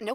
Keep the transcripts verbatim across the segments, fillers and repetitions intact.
No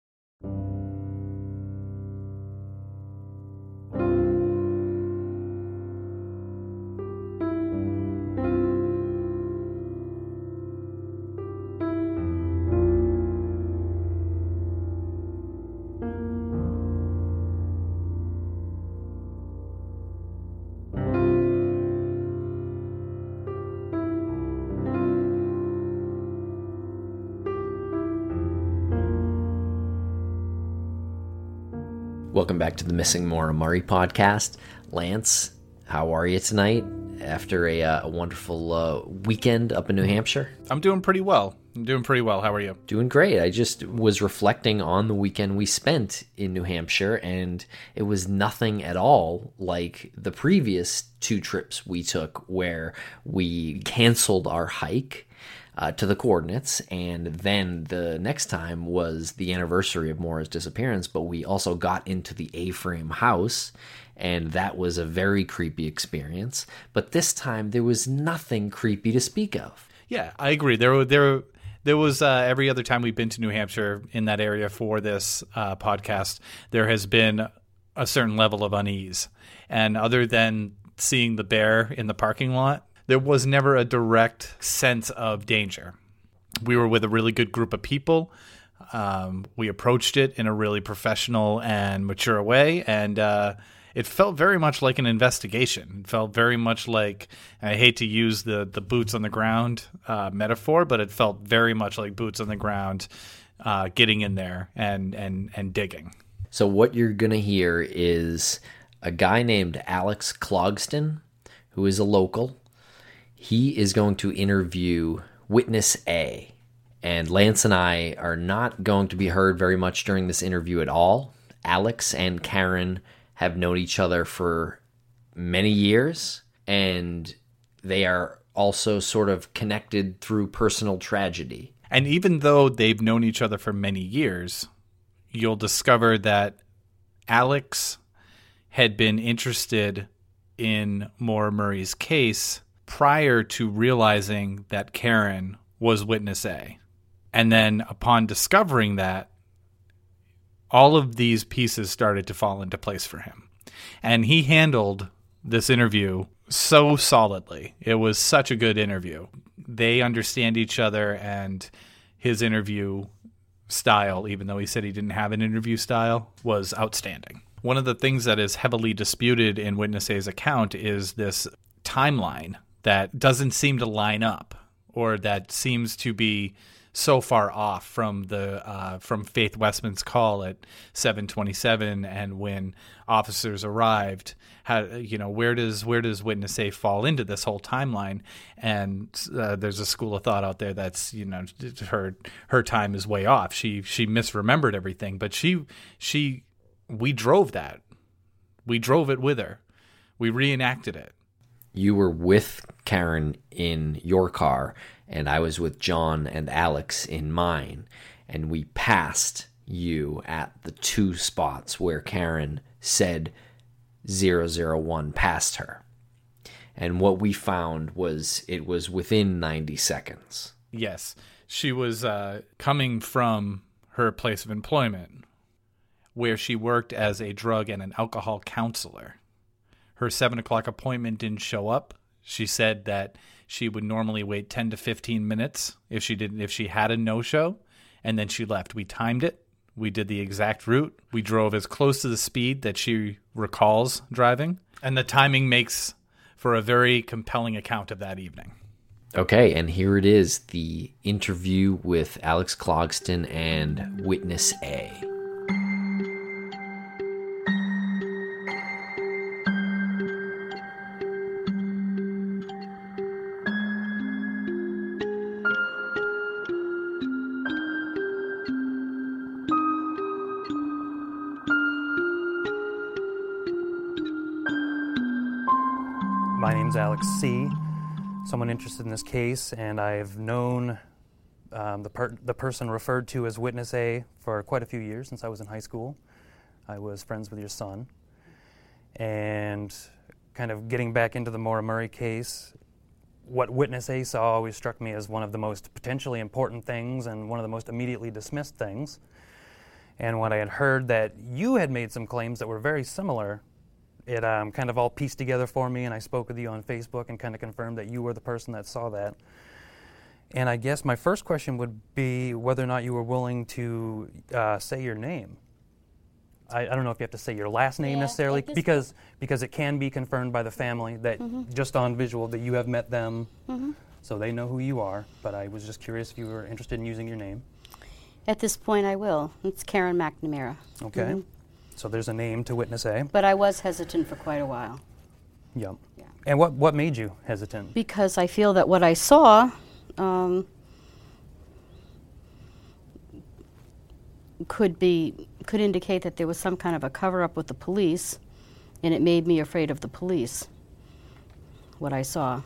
Welcome back to the Missing Maura Murray podcast. Lance, how are you tonight after a, uh, a wonderful uh, weekend up in New Hampshire? I'm doing pretty well. I'm doing pretty well. How are you? Doing great. I just was reflecting on the weekend we spent in New Hampshire, and it was nothing at all like the previous two trips we took where we canceled our hike Uh, to the coordinates, and then the next time was the anniversary of Maura's disappearance, but we also got into the A-frame house, and that was a very creepy experience. But this time, there was nothing creepy to speak of. Yeah, I agree. There, there, there was uh, every other time we've been to New Hampshire in that area for this uh, podcast, there has been a certain level of unease. And other than seeing the bear in the parking lot, there was never a direct sense of danger. We were with a really good group of people. Um, we approached it in a really professional and mature way, and uh, it felt very much like an investigation. It felt very much like, I hate to use the, the boots on the ground uh, metaphor, but it felt very much like boots on the ground uh, getting in there and, and, and digging. So what you're going to hear is a guy named Alex Clogston, who is a local. He is going to interview Witness A, and Lance and I are not going to be heard very much during this interview at all. Alex and Karen have known each other for many years, and they are also sort of connected through personal tragedy. And even though they've known each other for many years, you'll discover that Alex had been interested in Maura Murray's case prior to realizing that Karen was Witness A. And then upon discovering that, all of these pieces started to fall into place for him. And he handled this interview so solidly. It was such a good interview. They understand each other, and his interview style, even though he said he didn't have an interview style, was outstanding. One of the things that is heavily disputed in Witness A's account is this timeline that doesn't seem to line up, or that seems to be so far off from the uh, from Faith Westman's call at seven twenty-seven, and when officers arrived. How, you know, where does where does Witness A fall into this whole timeline? And uh, there's a school of thought out there that's, you know, her her time is way off. She she misremembered everything, but she she we drove that, we drove it with her, we reenacted it. You were with Karen in your car, and I was with John and Alex in mine, and we passed you at the two spots where Karen said zero zero one passed her. And what we found was it was within ninety seconds. Yes, she was uh, coming from her place of employment, where she worked as a drug and an alcohol counselor. Her seven o'clock appointment didn't show up. She said that she would normally wait ten to fifteen minutes if she didn't, if she had a no-show, and then she left. We timed it. We did the exact route. We drove as close to the speed that she recalls driving, and the timing makes for a very compelling account of that evening. Okay, and here it is, the interview with Alex Clogston and Witness A. My name's Alex C., someone interested in this case, and I've known um, the per- the person referred to as Witness A for quite a few years, since I was in high school. I was friends with your son. And kind of getting back into the Maura Murray case, what Witness A saw always struck me as one of the most potentially important things and one of the most immediately dismissed things. And when I had heard that you had made some claims that were very similar, It um, kind of all pieced together for me, and I spoke with you on Facebook and kind of confirmed that you were the person that saw that. And I guess my first question would be whether or not you were willing to uh, say your name. I, I don't know if you have to say your last name yeah, necessarily, because because it can be confirmed by the family that mm-hmm. just on visual that you have met them, mm-hmm. so they know who you are. But I was just curious if you were interested in using your name. At this point, I will. It's Karen McNamara. Okay. Mm-hmm. So there's a name to Witness A. But I was hesitant for quite a while. Yep. Yeah. And what, what made you hesitant? Because I feel that what I saw um, could be could indicate that there was some kind of a cover-up with the police, and it made me afraid of the police, what I saw.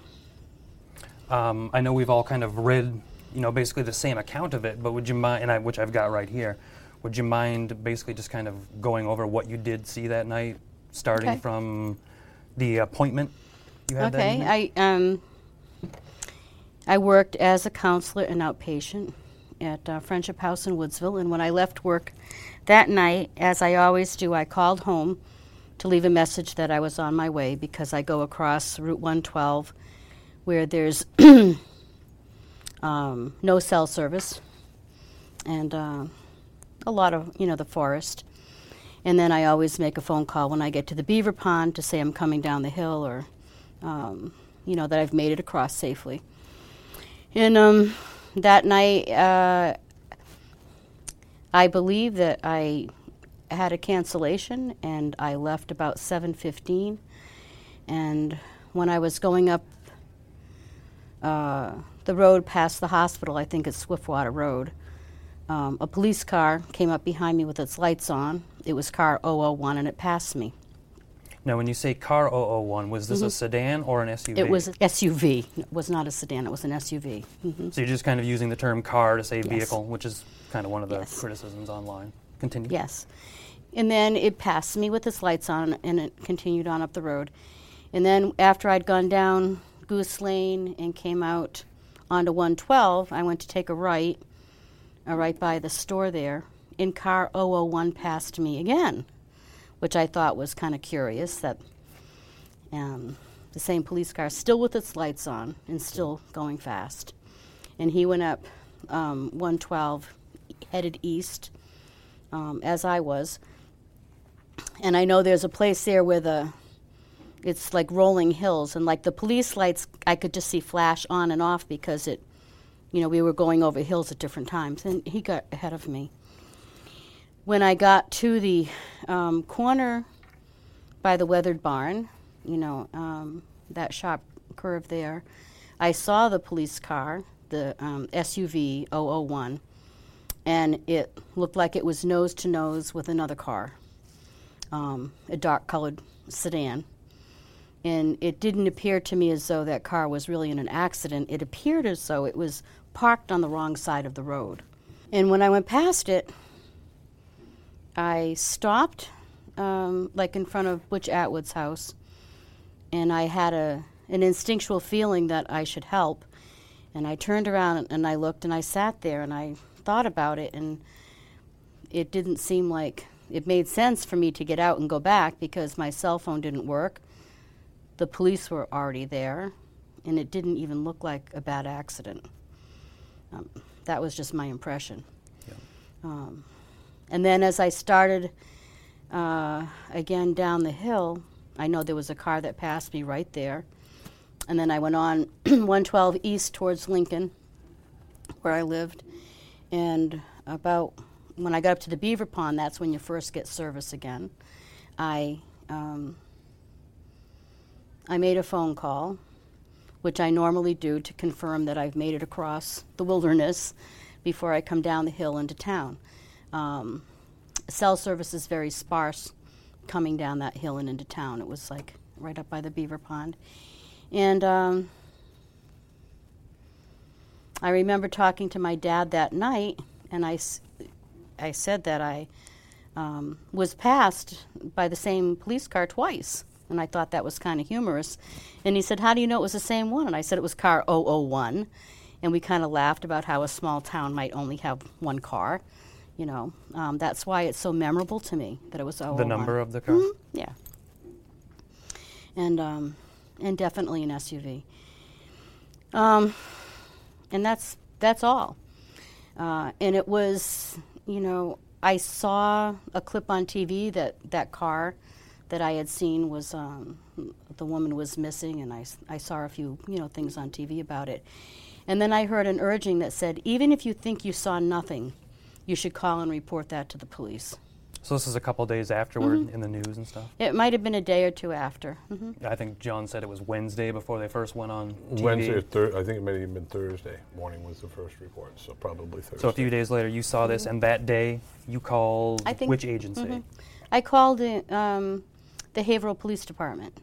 Um, I know we've all kind of read, you know, basically the same account of it, but would you mind, and I, which I've got right here, would you mind basically just kind of going over what you did see that night, starting okay. from the appointment you had okay. that evening? Okay, I, um, I worked as a counselor and outpatient at uh, Friendship House in Woodsville, and when I left work that night, as I always do, I called home to leave a message that I was on my way, because I go across Route one twelve where there's um, no cell service, and... Uh, a lot of, you know, the forest. And then I always make a phone call when I get to the Beaver Pond to say I'm coming down the hill, or, um, you know, that I've made it across safely. And um, that night, uh, I believe that I had a cancellation, and I left about seven fifteen. And when I was going up uh, the road past the hospital, I think it's Swiftwater Road, Um, a police car came up behind me with its lights on. It was car oh oh one, and it passed me. Now, when you say car oh oh one, was this mm-hmm. a sedan or an S U V? It was an S U V. It was not a sedan. It was an S U V. Mm-hmm. So you're just kind of using the term car to say yes. vehicle, which is kind of one of the yes. criticisms online. Continue. Yes. And then it passed me with its lights on, and it continued on up the road. And then after I'd gone down Goose Lane and came out onto one twelve, I went to take a right, Uh, right by the store there, in car oh oh one passed me again, which I thought was kind of curious, that um, the same police car, still with its lights on and still going fast. And he went up um, one twelve, headed east, um, as I was. And I know there's a place there where the, it's like rolling hills, and like the police lights, I could just see flash on and off, because it, you know, we were going over hills at different times, and he got ahead of me. When I got to the um, corner by the weathered barn, you know, um, that sharp curve there, I saw the police car, the um, S U V oh oh one, and it looked like it was nose to nose with another car, um, a dark-colored sedan. And it didn't appear to me as though that car was really in an accident. It appeared as though it was parked on the wrong side of the road. And when I went past it, I stopped, um, like in front of Butch Atwood's house, and I had a an instinctual feeling that I should help. And I turned around and I looked, and I sat there and I thought about it, and it didn't seem like it made sense for me to get out and go back, because my cell phone didn't work. The police were already there, and it didn't even look like a bad accident. Um, that was just my impression. Yeah. Um, and then as I started uh, again down the hill, I know there was a car that passed me right there. And then I went on one twelve east towards Lincoln, where I lived. And about when I got up to the Beaver Pond, that's when you first get service again. I um, I made a phone call, which I normally do to confirm that I've made it across the wilderness before I come down the hill into town. Um, cell service is very sparse coming down that hill and into town. It was like right up by the Beaver Pond. And um, I remember talking to my dad that night, and I, s- I said that I um, was passed by the same police car twice, and I thought that was kind of humorous. And he said, "How do you know it was the same one?" And I said, "It was car oh oh one, and we kind of laughed about how a small town might only have one car. You know, um, that's why it's so memorable to me, that it was oh oh one. The number of the car? Mm-hmm. Yeah. And... Um, and definitely an S U V. Um, and that's that's all. Uh, and it was, you know, I saw a clip on T V that that car that I had seen was, um, the woman was missing, and I, I saw a few, you know, things on T V about it. And then I heard an urging that said, even if you think you saw nothing, you should call and report that to the police. So this is a couple days afterward, mm-hmm. in the news and stuff? It might have been a day or two after. Mm-hmm. Yeah, I think John said it was Wednesday before they first went on T V. Wednesday or Thursday. I think it may have even been Thursday morning was the first report, so probably Thursday. So a few days later you saw this, mm-hmm. and that day you called I think, which agency? Mm-hmm. I called the, um, the Haverhill Police Department.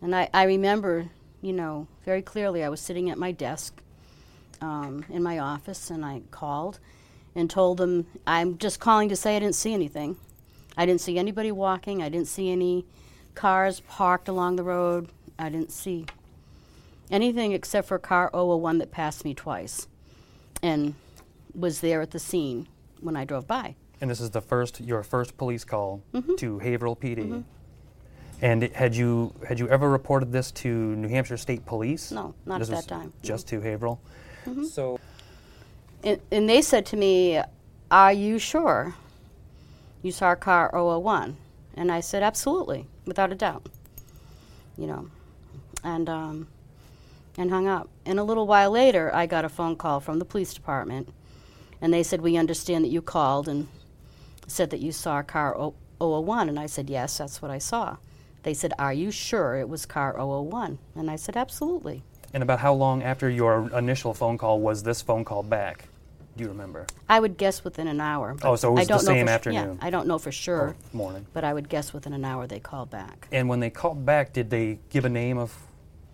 And I, I remember, you know, very clearly I was sitting at my desk um, in my office, and I called and told them, I'm just calling to say I didn't see anything. I didn't see anybody walking. I didn't see any cars parked along the road. I didn't see anything except for car oh oh one that passed me twice and was there at the scene when I drove by. And this is the first, your first police call, mm-hmm. to Haverhill P D. Mm-hmm. And it, had you had you ever reported this to New Hampshire State Police? No, not this at that time. Just mm-hmm. to Haverhill? Mm-hmm. So. And, and they said to me, "Are you sure you saw car oh oh one? And I said, "Absolutely, without a doubt." You know, and um, and hung up. And a little while later, I got a phone call from the police department, and they said, "We understand that you called and said that you saw car oh oh one. And I said, "Yes, that's what I saw." They said, "Are you sure it was car oh oh one? And I said, "Absolutely." And about how long after your initial phone call was this phone call back? Do you remember? I would guess within an hour. Oh, so it was the same afternoon. Yeah, I don't know for sure. Or morning. But I would guess within an hour they called back. And when they called back, did they give a name of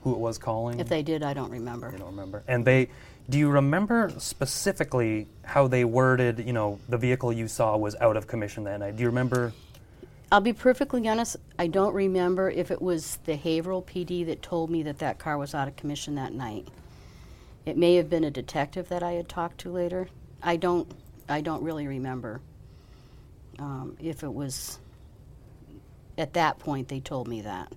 who it was calling? If they did, I don't remember. You don't remember. And they, do you remember specifically how they worded, you know, the vehicle you saw was out of commission that night? Do you remember? I'll be perfectly honest, I don't remember if it was the Haverhill P D that told me that that car was out of commission that night. It may have been a detective that I had talked to later. I don't I don't really remember um, if it was at that point they told me that.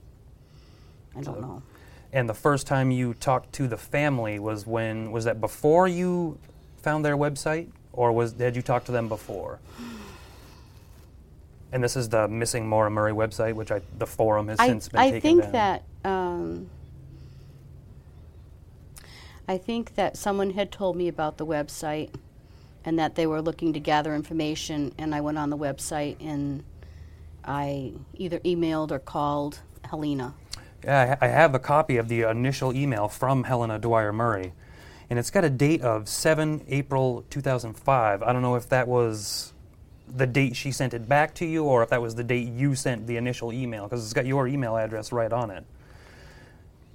I don't so, know. And the first time you talked to the family was when, was that before you found their website, or was had you talked to them before? And this is the missing Maura Murray website, which I, the forum has I, since been I taken down. I think that um, I think that someone had told me about the website, and that they were looking to gather information. And I went on the website, and I either emailed or called Helena. Yeah, I, I have a copy of the initial email from Helena Dwyer Murray, and it's got a date of the seventh of April two thousand five. I don't know if that was the date she sent it back to you, or if that was the date you sent the initial email, because it's got your email address right on it.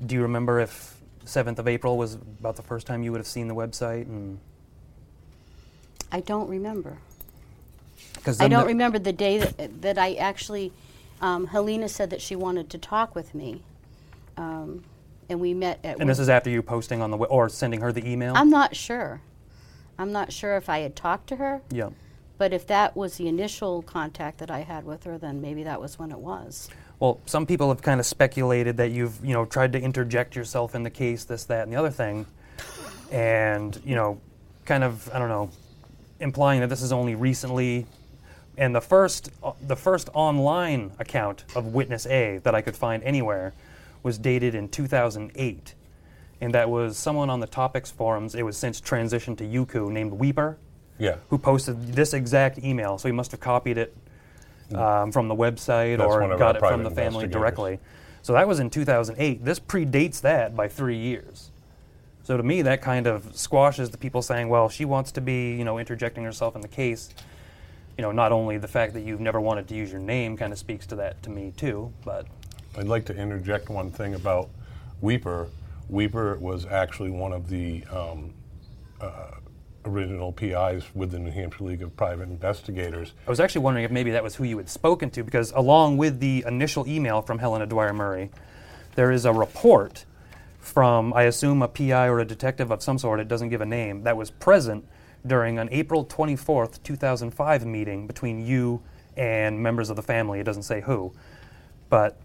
Do you remember if the seventh of April was about the first time you would have seen the website? And I don't remember. I don't the remember the day that, that I actually, um, Helena said that she wanted to talk with me, um, and we met at... And this is after you posting on the, or sending her the email? I'm not sure. I'm not sure if I had talked to her. Yeah. But if that was the initial contact that I had with her, then maybe that was when it was. well, some people have kind of speculated that you've, you know, tried to interject yourself in the case, this, that, and the other thing, and, you know, kind of, I don't know, implying that this is only recently. And the first uh, the first online account of Witness A that I could find anywhere was dated in two thousand eight. And that was someone on the Topics forums, it was since transitioned to Yuku, named Weeper, yeah, who posted this exact email. So he must have copied it um, from the website That's or got it from the family directly. So that was in two thousand eight. This predates that by three years. So to me, that kind of squashes the people saying, well, she wants to be, you know, interjecting herself in the case. You know, not only the fact that you've never wanted to use your name kind of speaks to that to me too, but... I'd like to interject one thing about Weeper. Weeper was actually one of the um, uh, original P Is with the New Hampshire League of Private Investigators. I was actually wondering if maybe that was who you had spoken to, because along with the initial email from Helena Dwyer Murray, there is a report from, I assume, a P I or a detective of some sort, it doesn't give a name, that was present during an April twenty-fourth, two thousand five meeting between you and members of the family. It doesn't say who. But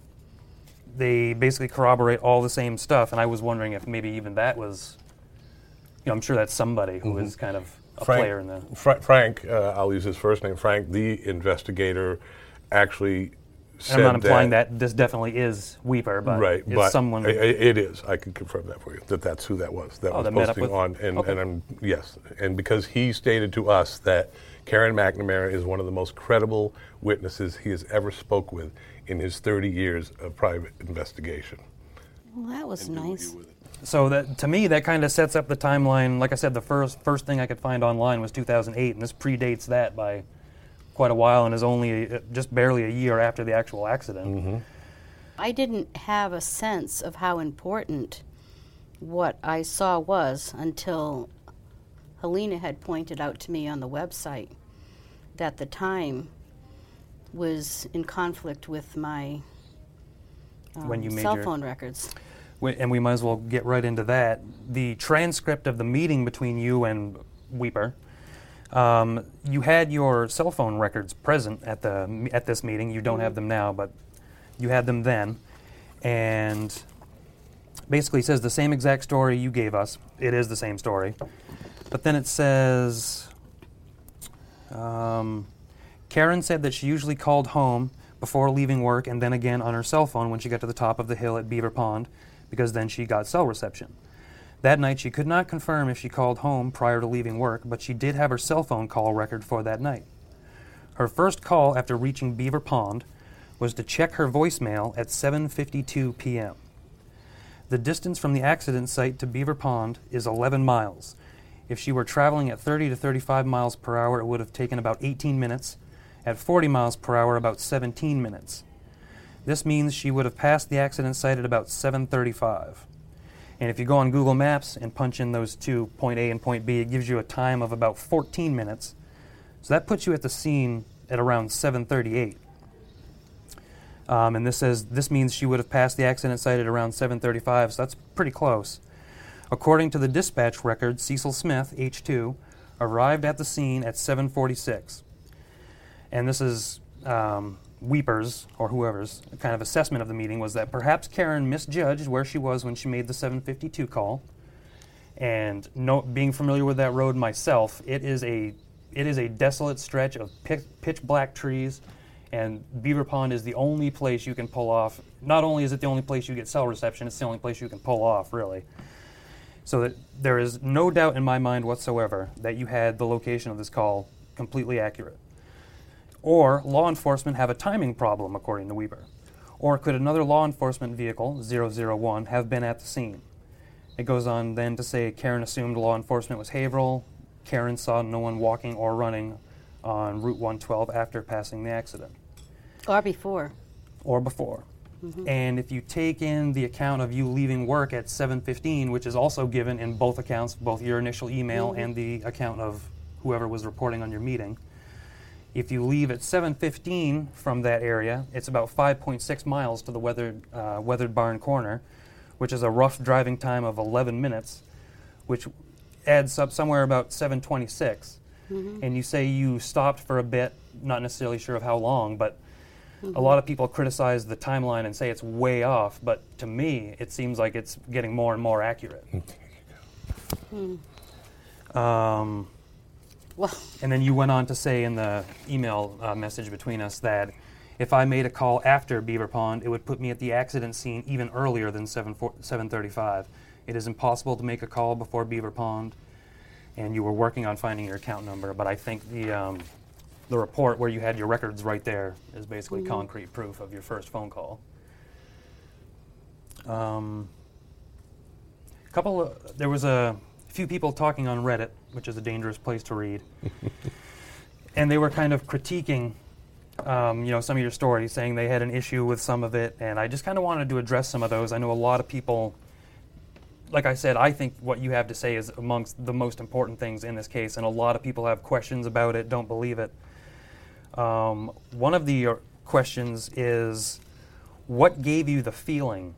they basically corroborate all the same stuff, and I was wondering if maybe even that was, you know, I'm sure that's somebody who mm-hmm. is kind of a Frank, player in the... Fra- Frank, uh, I'll use his first name, Frank, the investigator, actually said I'm not implying that, that this definitely is Weeper, but right, it's but someone... I, I, it is. I can confirm that for you, that that's who that was. That oh, was posting with, on, and, okay. and I'm, yes. And because he stated to us that Karen McNamara is one of the most credible witnesses he has ever spoke with in his thirty years of private investigation. Well, that was and nice. So that, to me, that kind of sets up the timeline. Like I said, the first first thing I could find online was two thousand eight, and this predates that by... quite a while and is only a, just barely a year after the actual accident. Mm-hmm. I didn't have a sense of how important what I saw was until Helena had pointed out to me on the website that the time was in conflict with my um, when you made cell phone your, records. We, and we might as well get right into that. The transcript of the meeting between you and Weeper, Um, you had your cell phone records present at the at this meeting. You don't have them now, but you had them then. And basically says the same exact story you gave us. It is the same story. But then it says, um, Karen said that she usually called home before leaving work and then again on her cell phone when she got to the top of the hill at Beaver Pond because then she got cell reception. That night, she could not confirm if she called home prior to leaving work, but she did have her cell phone call record for that night. Her first call after reaching Beaver Pond was to check her voicemail at seven fifty-two p.m. The distance from the accident site to Beaver Pond is eleven miles. If she were traveling at thirty to thirty-five miles per hour, it would have taken about eighteen minutes. At forty miles per hour, about seventeen minutes. This means she would have passed the accident site at about seven thirty-five. And if you go on Google Maps and punch in those two, point A and point B, it gives you a time of about fourteen minutes. So that puts you at the scene at around seven thirty-eight. Um, and this says this means she would have passed the accident site at around seven thirty-five, so that's pretty close. According to the dispatch record, Cecil Smith, H two, arrived at the scene at seven forty-six. And this is um, Weeper's, or whoever's, kind of assessment of the meeting was that perhaps Karen misjudged where she was when she made the seven fifty-two call. And no, being familiar with that road myself, it is a it is a desolate stretch of pitch, pitch black trees, and Beaver Pond is the only place you can pull off. Not only is it the only place you get cell reception, it's the only place you can pull off, really. So that there is no doubt in my mind whatsoever that you had the location of this call completely accurate. Or law enforcement have a timing problem, according to Weeper. Or could another law enforcement vehicle, zero zero one, have been at the scene? It goes on then to say Karen assumed law enforcement was Haverhill. Karen saw no one walking or running on Route one twelve after passing the accident. Or before. Or before. Mm-hmm. And if you take in the account of you leaving work at seven fifteen, which is also given in both accounts, both your initial email mm-hmm. and the account of whoever was reporting on your meeting, if you leave at seven fifteen from that area, it's about five point six miles to the weathered, uh, weathered barn corner, which is a rough driving time of eleven minutes, which adds up somewhere about seven twenty-six. Mm-hmm. And you say you stopped for a bit, not necessarily sure of how long, but Mm-hmm. A lot of people criticize the timeline and say it's way off, but to me, it seems like it's getting more and more accurate. Mm. Um, well. And then you went on to say in the email uh, message between us that if I made a call after Beaver Pond, it would put me at the accident scene even earlier than seven thirty-five. It is impossible to make a call before Beaver Pond, and you were working on finding your account number, but I think the um, the report where you had your records right there is basically mm-hmm. concrete proof of your first phone call. Um, couple of, there was a few people talking on Reddit, which is a dangerous place to read, and they were kind of critiquing Um, you know, some of your stories, saying they had an issue with some of it, and I just kind of wanted to address some of those. I know a lot of people, like I said, I think what you have to say is amongst the most important things in this case, and a lot of people have questions about it, don't believe it. Um, one of the questions is, what gave you the feeling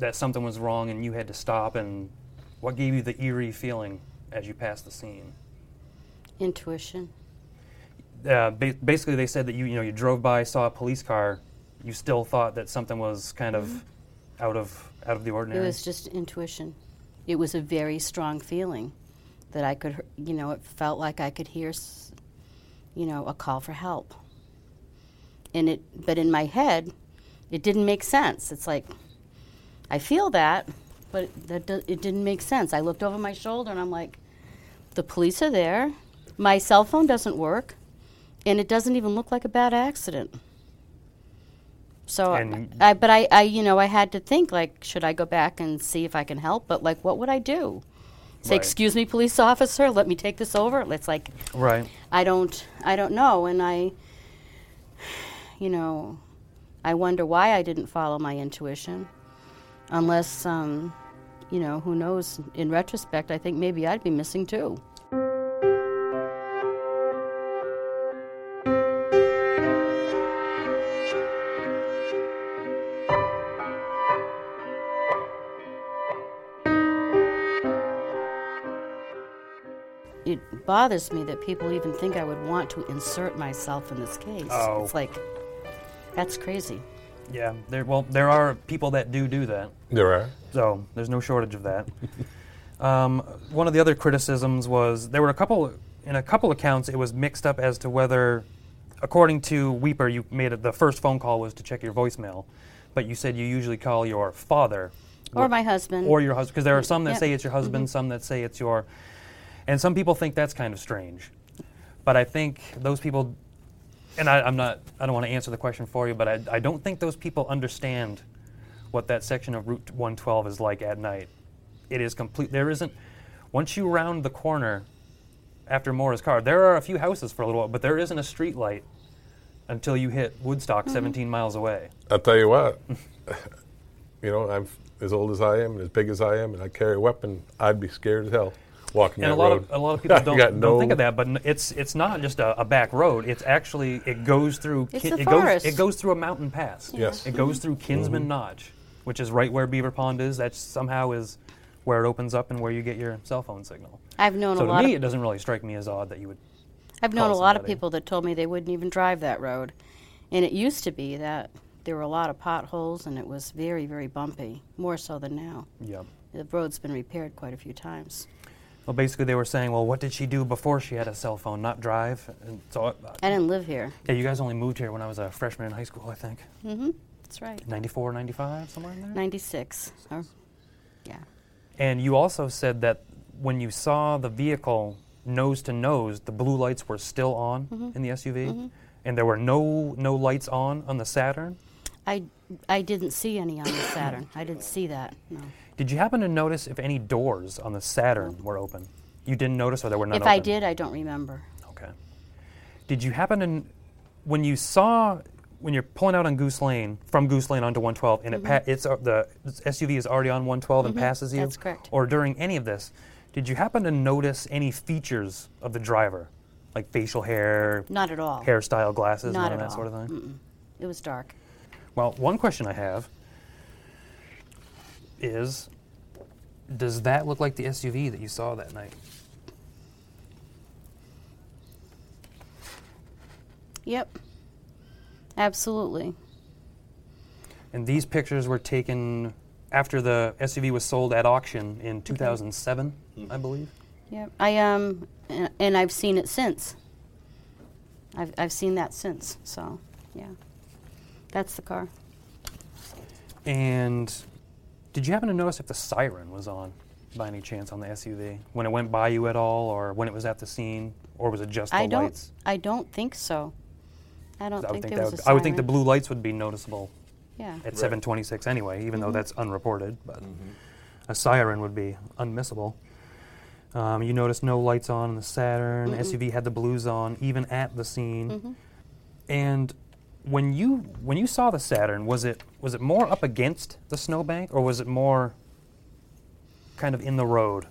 that something was wrong and you had to stop, and what gave you the eerie feeling as you passed the scene? Intuition. Uh, ba- basically, they said that you, you know, you drove by, saw a police car, you still thought that something was kind mm-hmm. of out of out of the ordinary. It was just intuition. It was a very strong feeling that I could, you know, it felt like I could hear, you know, a call for help. And it, but in my head, it didn't make sense. It's like I feel that, but that do, it didn't make sense. I looked over my shoulder and I'm like, the police are there. My cell phone doesn't work. And it doesn't even look like a bad accident. So, I, I, but I, I, you know, I had to think, like, should I go back and see if I can help? But, like, what would I do? Say, right. Excuse me, police officer, let me take this over. It's like, right. I don't, I don't know. And I, you know, I wonder why I didn't follow my intuition. Unless, um, you know, who knows? In retrospect, I think maybe I'd be missing too. It bothers me that people even think I would want to insert myself in this case. Oh. It's like, that's crazy. Yeah, there, well, there are people that do do that. There are. So there's no shortage of that. um, one of the other criticisms was there were a couple, in a couple accounts, it was mixed up as to whether, according to Weeper, you made it, the first phone call was to check your voicemail, but you said you usually call your father. Or wh- my husband. Or your husband, because there are some that yep. say it's your husband, mm-hmm. some that say it's your... And some people think that's kind of strange. But I think those people, and I, I'm not, I don't want to answer the question for you, but I, I don't think those people understand what that section of Route one twelve is like at night. It is complete, there isn't, once you round the corner after Maura's car, there are a few houses for a little while, but there isn't a street light until you hit Woodstock mm-hmm. seventeen miles away. I'll tell you what, you know, I'm as old as I am and as big as I am, and I carry a weapon, I'd be scared as hell. Walking and a lot road. of a lot of people don't, don't no think of that, but it's it's not just a, a back road. It's actually it goes through it's ki- the it forest. goes it goes through a mountain pass. Yeah. Yes, it mm-hmm. goes through Kinsman mm-hmm. Notch, which is right where Beaver Pond is. That somehow is where it opens up and where you get your cell phone signal. I've known so a lot. So to me, it doesn't really strike me as odd that you would. I've known a lot of people that told me they wouldn't even drive that road, and it used to be that there were a lot of potholes and it was very very bumpy, more so than now. Yeah, the road's been repaired quite a few times. Well, basically, they were saying, well, what did she do before she had a cell phone, not drive? And so I, I didn't live here. Yeah, you guys only moved here when I was a freshman in high school, I think. Mm-hmm, that's right. ninety-four, ninety-five, somewhere in there? ninety-six, or, yeah. And you also said that when you saw the vehicle nose to nose, the blue lights were still on mm-hmm. in the S U V, mm-hmm. and there were no no lights on on the Saturn? I, I didn't see any on the Saturn. I didn't see that, no. Did you happen to notice if any doors on the Saturn were open? You didn't notice or there were none if open? If I did, I don't remember. Okay. Did you happen to, n- when you saw, when you're pulling out on Goose Lane, from Goose Lane onto one twelve, and mm-hmm. it pa- it's uh, the S U V is already on one twelve mm-hmm. and passes you? That's correct. Or during any of this, did you happen to notice any features of the driver? Like facial hair? Not at all. Hairstyle, glasses, Not none of that all. sort of thing? Mm-mm. It was dark. Well, one question I have is, does that look like the S U V that you saw that night? Yep. Absolutely. And these pictures were taken after the S U V was sold at auction in two thousand seven, mm-hmm. I believe. Yeah, I um, and, and I've seen it since. I've I've seen that since. So, yeah, that's the car. And did you happen to notice if the siren was on, by any chance, on the S U V when it went by you at all, or when it was at the scene, or was it just the I lights? I don't. I don't think so. I don't I think, think there was would, a siren. I would think the blue lights would be noticeable. Yeah. At right. seven twenty-six anyway, even mm-hmm. though that's unreported, but mm-hmm. a siren would be unmissable. Um, you notice no lights on in the Saturn. Mm-mm. S U V had the blues on, even at the scene. Mm-hmm. And when you when you saw the Saturn, was it was it more up against the snowbank, or was it more kind of in the road?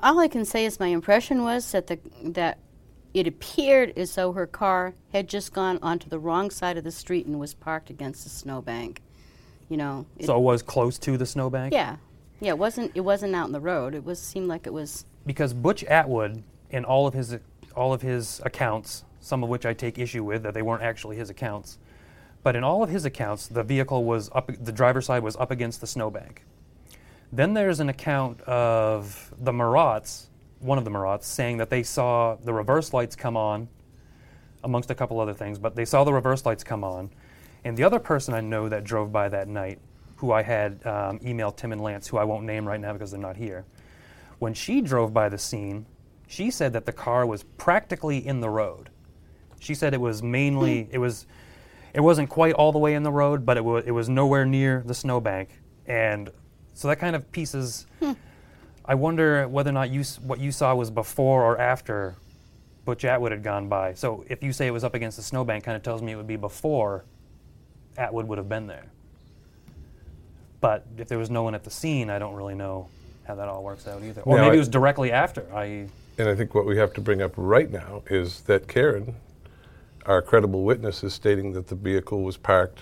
All I can say is my impression was that the that. It appeared as though her car had just gone onto the wrong side of the street and was parked against the snowbank, you know. It so it was close to the snowbank? Yeah. Yeah, it wasn't, it wasn't out in the road. It was seemed like it was... Because Butch Atwood, in all of his all of his accounts, some of which I take issue with, that they weren't actually his accounts, but in all of his accounts, the vehicle was up, the driver's side was up against the snowbank. Then there's an account of the Marats, one of the Marats, saying that they saw the reverse lights come on, amongst a couple other things, but they saw the reverse lights come on. And the other person I know that drove by that night, who I had um, emailed Tim and Lance, who I won't name right now because they're not here, when she drove by the scene, she said that the car was practically in the road. She said it was mainly, it was, it wasn't quite all the way in the road, but it was, it was nowhere near the snowbank. And so that kind of pieces... I wonder whether or not you, what you saw was before or after Butch Atwood had gone by. So if you say it was up against the snowbank, kind of tells me it would be before Atwood would have been there. But if there was no one at the scene, I don't really know how that all works out either. Or now maybe I, it was directly after. I And I think what we have to bring up right now is that Karen, our credible witness, is stating that the vehicle was parked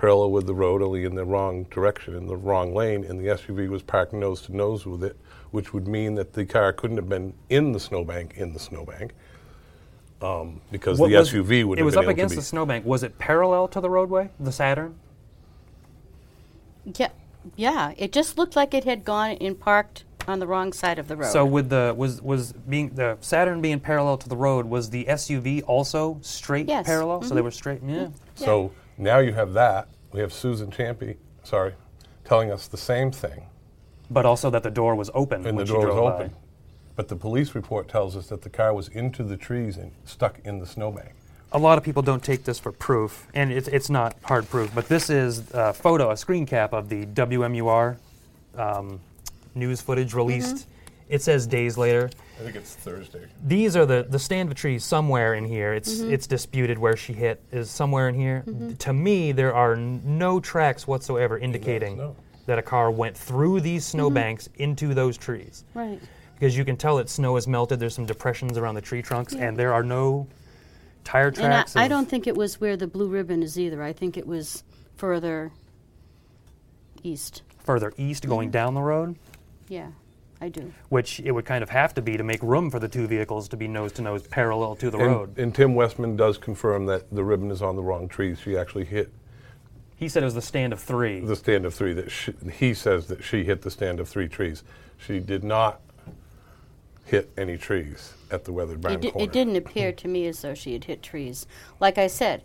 parallel with the road, only in the wrong direction, in the wrong lane, and the S U V was parked nose to nose with it, which would mean that the car couldn't have been in the snowbank, in the snowbank, um, because what the was, S U V would have been able to be... It was up against the snowbank. Was it parallel to the roadway, the Saturn? Yeah, yeah. It just looked like it had gone and parked on the wrong side of the road. So with the was was being the Saturn being parallel to the road, was the S U V also straight yes. parallel? Mm-hmm. So they were straight? Yeah. Mm-hmm. yeah. So... Now you have that. We have Susan Champy, sorry, telling us the same thing. But also that the door was open and when she drove by. And the door was open. But the police report tells us that the car was into the trees and stuck in the snowbank. A lot of people don't take this for proof, and it's it's not hard proof, but this is a photo, a screen cap of the W M U R um, news footage released. Mm-hmm. It says days later. I think it's Thursday. These are the, the stand of trees somewhere in here. It's mm-hmm. it's disputed where she hit is somewhere in here. Mm-hmm. To me, there are n- no tracks whatsoever indicating no, no. that a car went through these snowbanks mm-hmm. into those trees. Right. Because you can tell that snow has melted. There's some depressions around the tree trunks, yeah. and there are no tire tracks. And I, I don't think it was where the blue ribbon is either. I think it was further east. Further east, mm-hmm. going down the road? Yeah. I do. Which it would kind of have to be to make room for the two vehicles to be nose-to-nose parallel to the and, road. And Tim Westman does confirm that the ribbon is on the wrong tree. She actually hit... He said it was the stand of three. The stand of three. That she, he says that she hit the stand of three trees. She did not hit any trees at the Weathered Barn it d- Corner. It didn't appear to me as though she had hit trees. Like I said,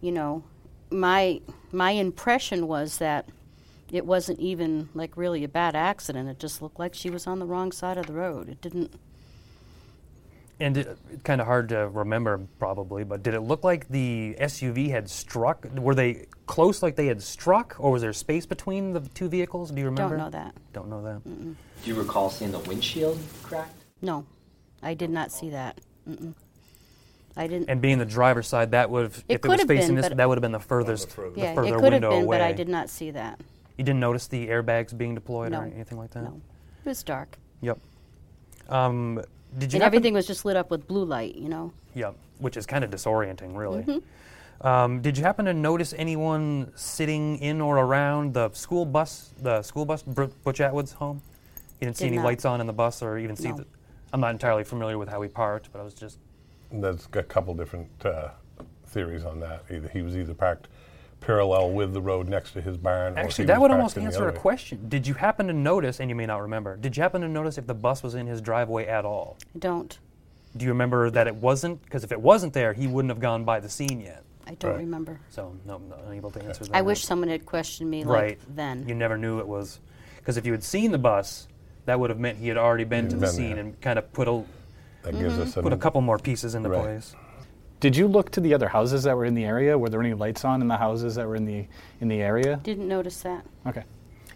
you know, my my impression was that it wasn't even, like, really a bad accident. It just looked like she was on the wrong side of the road. It didn't... And it's it, kind of hard to remember, probably, but did it look like the S U V had struck? Were they close like they had struck, or was there space between the two vehicles? Do you remember? Don't know that. Don't know that. Mm-mm. Do you recall seeing the windshield cracked? No. I did not see that. Mm-mm. I didn't. And being the driver's side, that would have... If it was facing been, this, that would have been the furthest, the further, yeah, the further window away. Yeah, it could have been, away. But I did not see that. You didn't notice the airbags being deployed no. or anything like that? No. It was dark. Yep. Um, did you and everything was just lit up with blue light, you know? Yep, which is kind of disorienting, really. Mm-hmm. Um, did you happen to notice anyone sitting in or around the school bus, the school bus, Butch Atwood's home? You didn't see did any not. lights on in the bus or even see no. the... I'm not entirely familiar with how he parked, but I was just there's a couple different uh, theories on that. Either he was either parked parallel with the road next to his barn. Actually, or that would almost answer a question. Did you happen to notice, and you may not remember, did you happen to notice if the bus was in his driveway at all? I don't. Do you remember that it wasn't? Because if it wasn't there, he wouldn't have gone by the scene yet. I don't right. remember. So, no, I'm not able to answer that. I wish someone had questioned me right. like then. You never knew it was. Because if you had seen the bus, that would have meant he had already been He'd to the been scene there. And kind of put a, that mm-hmm. gives us put a couple more pieces into right. place. Did you look to the other houses that were in the area? Were there any lights on in the houses that were in the in the area? Didn't notice that. Okay.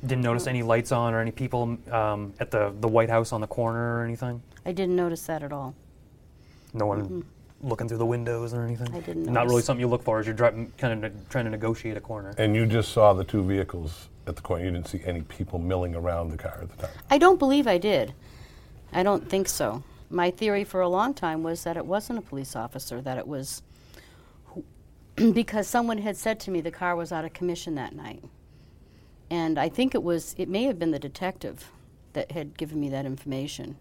Didn't notice any lights on or any people um, at the, the White House on the corner or anything? I didn't notice that at all. No one mm-hmm. looking through the windows or anything? I didn't notice. Not really something you look for as you're dri- kind of ne- trying to negotiate a corner. And you just saw the two vehicles at the corner. You didn't see any people milling around the car at the time? I don't believe I did. I don't think so. My theory for a long time was that it wasn't a police officer, that it was who, because someone had said to me the car was out of commission that night. And I think it was, it may have been the detective that had given me that information,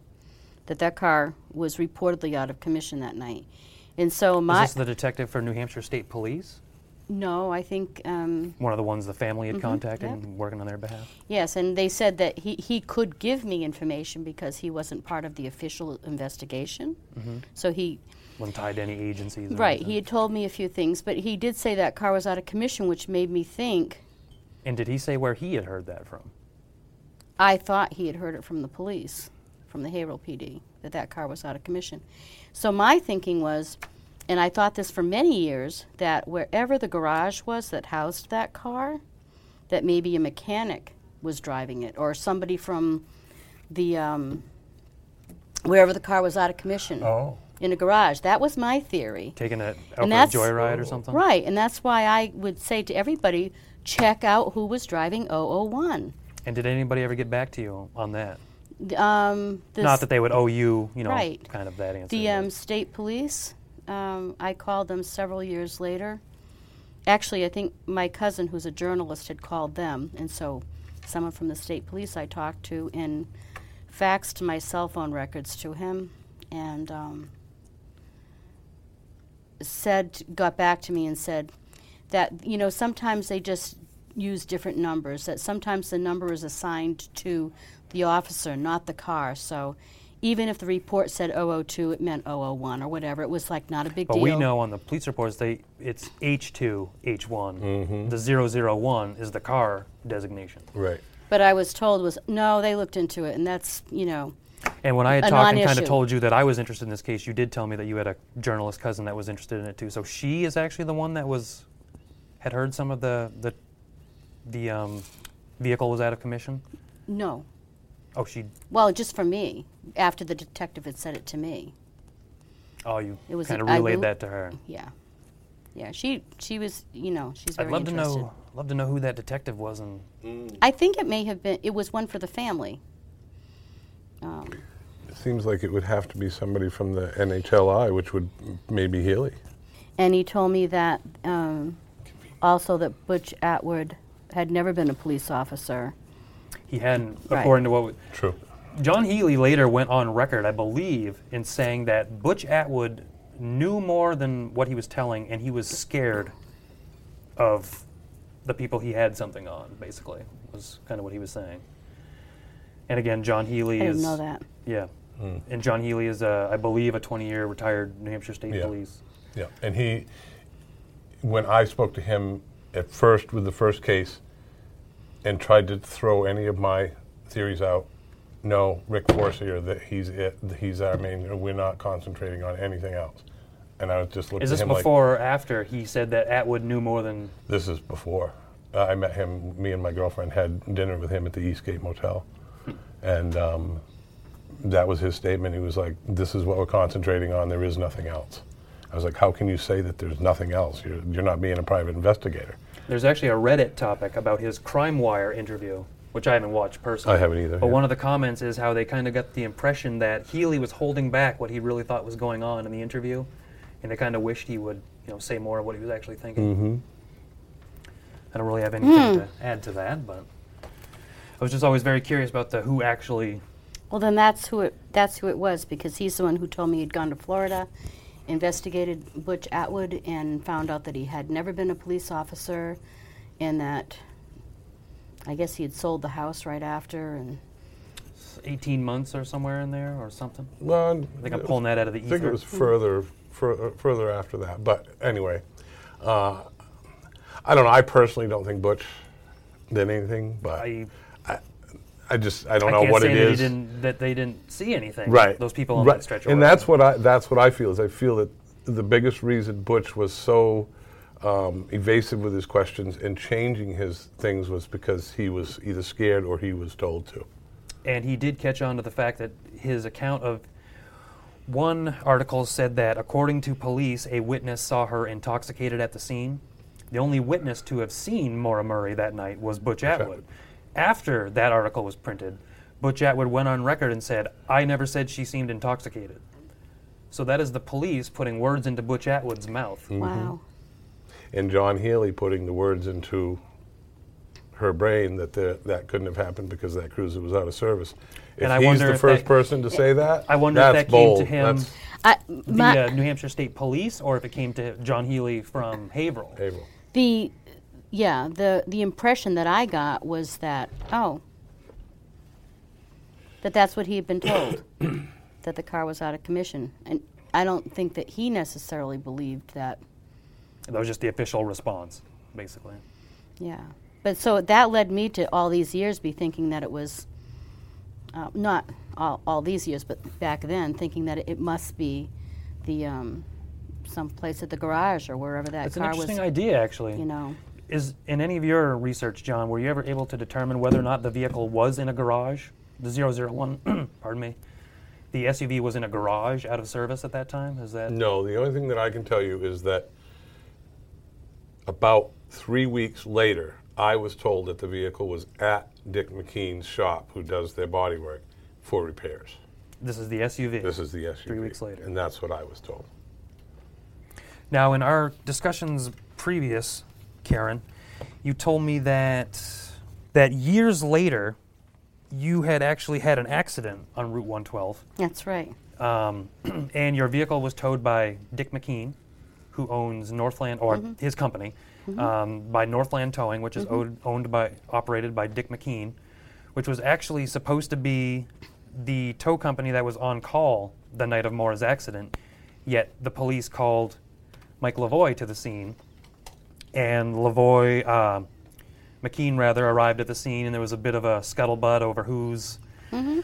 that that car was reportedly out of commission that night. And so my... Is this the detective for New Hampshire State Police? No, I think... Um, One of the ones the family had mm-hmm, contacted yep. and working on their behalf? Yes, and they said that he, he could give me information because he wasn't part of the official investigation. Mm-hmm. So he... Wasn't tied to any agencies. Right, anything. He had told me a few things, but he did say that car was out of commission, which made me think... And did he say where he had heard that from? I thought he had heard it from the police, from the Haverhill P D, that that car was out of commission. So my thinking was... And I thought this for many years, that wherever the garage was that housed that car, that maybe a mechanic was driving it, or somebody from the um, wherever the car was out of commission oh. in a garage. That was my theory. Taking it out and for a joyride or something? Right, and that's why I would say to everybody, check out who was driving oh oh one. And did anybody ever get back to you on that? Um, Not that they would owe you, you know, right. kind of that answer. The um, state police... Um, I called them several years later. Actually, I think my cousin, who's a journalist, had called them, and so someone from the state police I talked to and faxed my cell phone records to him and um, said, got back to me and said that, you know, sometimes they just use different numbers, that sometimes the number is assigned to the officer, not the car, so... Even if the report said oh oh two, it meant oh oh one or whatever. It was like not a big but deal. But we know on the police reports, they it's H two, H one. Mm-hmm. The oh oh one is the car designation. Right. But I was told was, no, they looked into it, and that's, you know, and when I had talked and kind of told you that I was interested in this case, you did tell me that you had a journalist cousin that was interested in it too. So she is actually the one that was had heard some of the, the, the um, vehicle was out of commission? No. Oh, she... Well, just for me, after the detective had said it to me. Oh, you kind of relayed l- that to her. Yeah. Yeah, she she was, you know, she's very I'd love interested. To know, love to know who that detective was. And mm. I think it may have been, it was one for the family. Um, it seems like it would have to be somebody from the N H L I, which would maybe Healy. And he told me that um, also that Butch Atwood had never been a police officer. He hadn't, right. according to what... W- True. John Healy later went on record, I believe, in saying that Butch Atwood knew more than what he was telling, and he was scared of the people he had something on, basically, was kind of what he was saying. And again, John Healy I is... I didn't know that. Yeah. Mm. And John Healy is, uh, I believe, a twenty-year retired New Hampshire State yeah. Police. Yeah. And he... When I spoke to him at first with the first case... and tried to throw any of my theories out. No, Rick Forcier, that he's it, he's our main, we're not concentrating on anything else. And I was just looking at him like... Is this before or after he said that Atwood knew more than... This is before. Uh, I met him, me and my girlfriend had dinner with him at the Eastgate Motel. And um, that was his statement. He was like, this is what we're concentrating on, there is nothing else. I was like, how can you say that there's nothing else? You're, you're not being a private investigator. There's actually a Reddit topic about his CrimeWire interview, which I haven't watched personally. I haven't either. But yeah. one of the comments is how they kind of got the impression that Healy was holding back what he really thought was going on in the interview, and they kind of wished he would, you know, say more of what he was actually thinking. Mm-hmm. I don't really have anything mm. to add to that, but I was just always very curious about the who actually. Well, then that's who it that's who it was because he's the one who told me he'd gone to Florida, investigated Butch Atwood and found out that he had never been a police officer, and that I guess he had sold the house right after, and eighteen months or somewhere in there or something. Well, I think I'm pulling that out of the ether. I think it was further fur, further after that, but anyway, uh, I don't know. I personally don't think Butch did anything, but I I, I just I don't I know what it is. I can't say that they didn't see anything. Right, those people on right. that stretch. And that's what I that's what I feel is I feel that the biggest reason Butch was so um, evasive with his questions and changing his things was because he was either scared or he was told to. And he did catch on to the fact that his account of one article said that, according to police, a witness saw her intoxicated at the scene. The only witness to have seen Maura Murray that night was Butch Atwood. After that article was printed, Butch Atwood went on record and said, "I never said she seemed intoxicated." So that is the police putting words into Butch Atwood's mouth. Mm-hmm. Wow. And John Healy putting the words into her brain that the, that couldn't have happened because that cruiser was out of service. If and I he's the if first that, person to say that, I wonder that's if that bold. Came to him I, my, the uh, New Hampshire State Police, or if it came to John Healy from Haverhill. Haverhill. The, yeah, the, the impression that I got was that, oh, that that's what he had been told, that the car was out of commission. And I don't think that he necessarily believed that. That was just the official response, basically. Yeah. But so that led me to all these years be thinking that it was, uh, not all, all these years, but back then, thinking that it, it must be the um, someplace at the garage or wherever that That's car was. It's an interesting was, idea, actually. You know, is in any of your research, John, were you ever able to determine whether or not the vehicle was in a garage? The oh oh one, pardon me, the S U V was in a garage out of service at that time? Is that No, the only thing that I can tell you is that about three weeks later, I was told that the vehicle was at Dick McKean's shop, who does their body work, for repairs. This is the S U V? This is the S U V. Three weeks later. And that's what I was told. Now, in our discussions previous, Karen, you told me that that years later, you had actually had an accident on Route one twelve. That's right. Um, and your vehicle was towed by Dick McKean, who owns Northland, or mm-hmm. his company, Mm-hmm. Um, by Northland Towing, which is mm-hmm. owned, owned by, operated by Dick McKean, which was actually supposed to be the tow company that was on call the night of Maura's accident. Yet the police called Mike Lavoie to the scene, and Lavoie, uh, McKean rather, arrived at the scene, and there was a bit of a scuttlebutt over whose mm-hmm.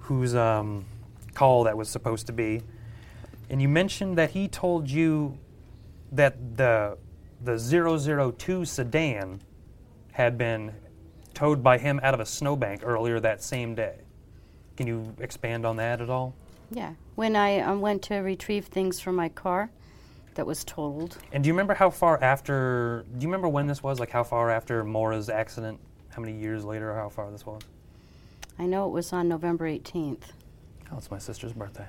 whose um, call that was supposed to be. And you mentioned that he told you that the the oh oh two sedan had been towed by him out of a snowbank earlier that same day. Can you expand on that at all? Yeah. When I um, went to retrieve things from my car that was totaled. And do you remember how far after, do you remember when this was? Like how far after Maura's accident? How many years later or how far this was? I know it was on November eighteenth. Oh, it's my sister's birthday.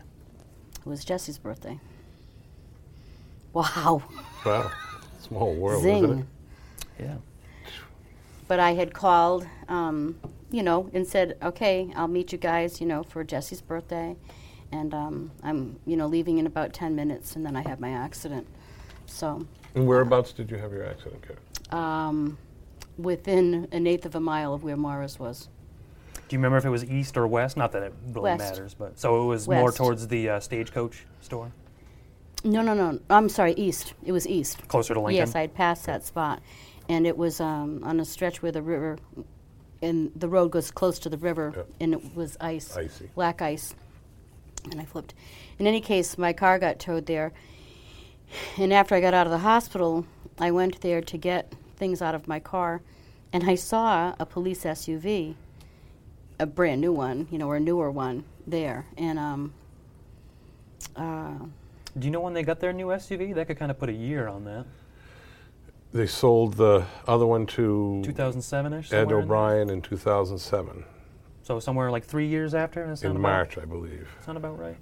It was Jesse's birthday. Wow. Wow. Small world, Zing. Isn't it? Yeah. But I had called, um, you know, and said, okay, I'll meet you guys, you know, for Jesse's birthday. And um, I'm, you know, leaving in about ten minutes, and then I had my accident. So. And whereabouts uh, did you have your accident, Karen? Um, within an eighth of a mile of where Maura's was. Do you remember if it was east or west? Not that it really west. Matters, but. So it was west. More towards the uh, Stagecoach store? No, no, no. I'm sorry, east. It was east. Closer to Lincoln? Yes, I had passed that spot. And it was um, on a stretch where the river, and the road goes close to the river, yeah. and it was ice. Icy. Black ice. And I flipped. In any case, my car got towed there. And after I got out of the hospital, I went there to get things out of my car. And I saw a police S U V, a brand new one, you know, or a newer one there. And, um, uh... Do you know when they got their new S U V? That could kind of put a year on that. They sold the other one to two thousand seven-ish. Ed O'Brien in, in two thousand seven. So somewhere like three years after? In March, I believe. Sound about right.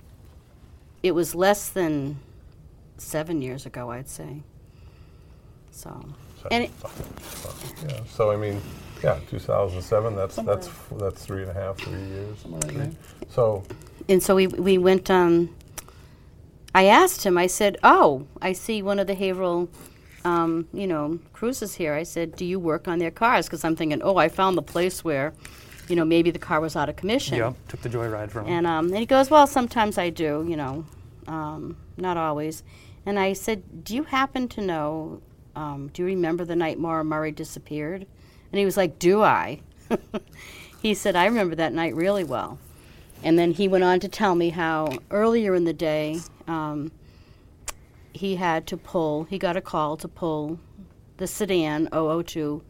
It was less than seven years ago, I'd say. So. Seven, and it, seven, yeah. So I mean, yeah, two thousand seven. That's that's that's three and a half, three years. Somewhere like that. So. And so we we went. Um, I asked him, I said, oh, I see one of the Haverhill, um, you know, cruises here. I said, do you work on their cars? Because I'm thinking, oh, I found the place where, you know, maybe the car was out of commission. Yeah, took the joyride from him. And, um, and he goes, well, sometimes I do, you know, um, not always. And I said, do you happen to know, um, do you remember the night Maura Murray disappeared? And he was like, do I? He said, I remember that night really well. And then he went on to tell me how earlier in the day um, he had to pull, he got a call to pull the sedan oh oh two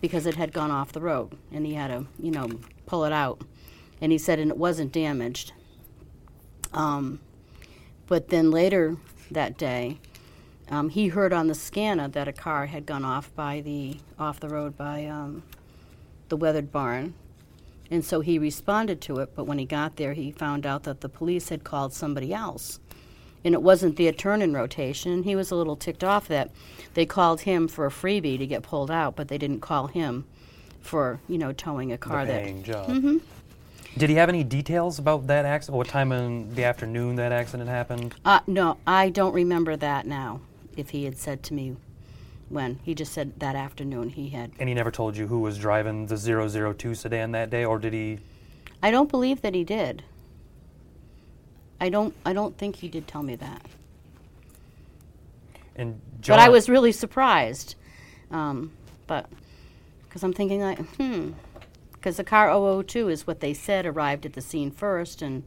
because it had gone off the road. And he had to, you know, pull it out. And he said, and it wasn't damaged. Um, but then later that day, um, he heard on the scanner that a car had gone off by the, off the road by um, the weathered barn. And so he responded to it, but when he got there, he found out that the police had called somebody else. And it wasn't their turn in rotation. He was a little ticked off that they called him for a freebie to get pulled out, but they didn't call him for, you know, towing a car. The paying that, job. Mm-hmm. Did he have any details about that accident? What time in the afternoon that accident happened? Uh, no, I don't remember that now, if he had said to me. When he just said that afternoon he had. And he never told you who was driving the oh oh two sedan that day, or did he? I don't believe that he did. I don't I don't think he did tell me that. And John... But I was really surprised. Um, but because I'm thinking like, hmm, because the car oh oh two is what they said arrived at the scene first, and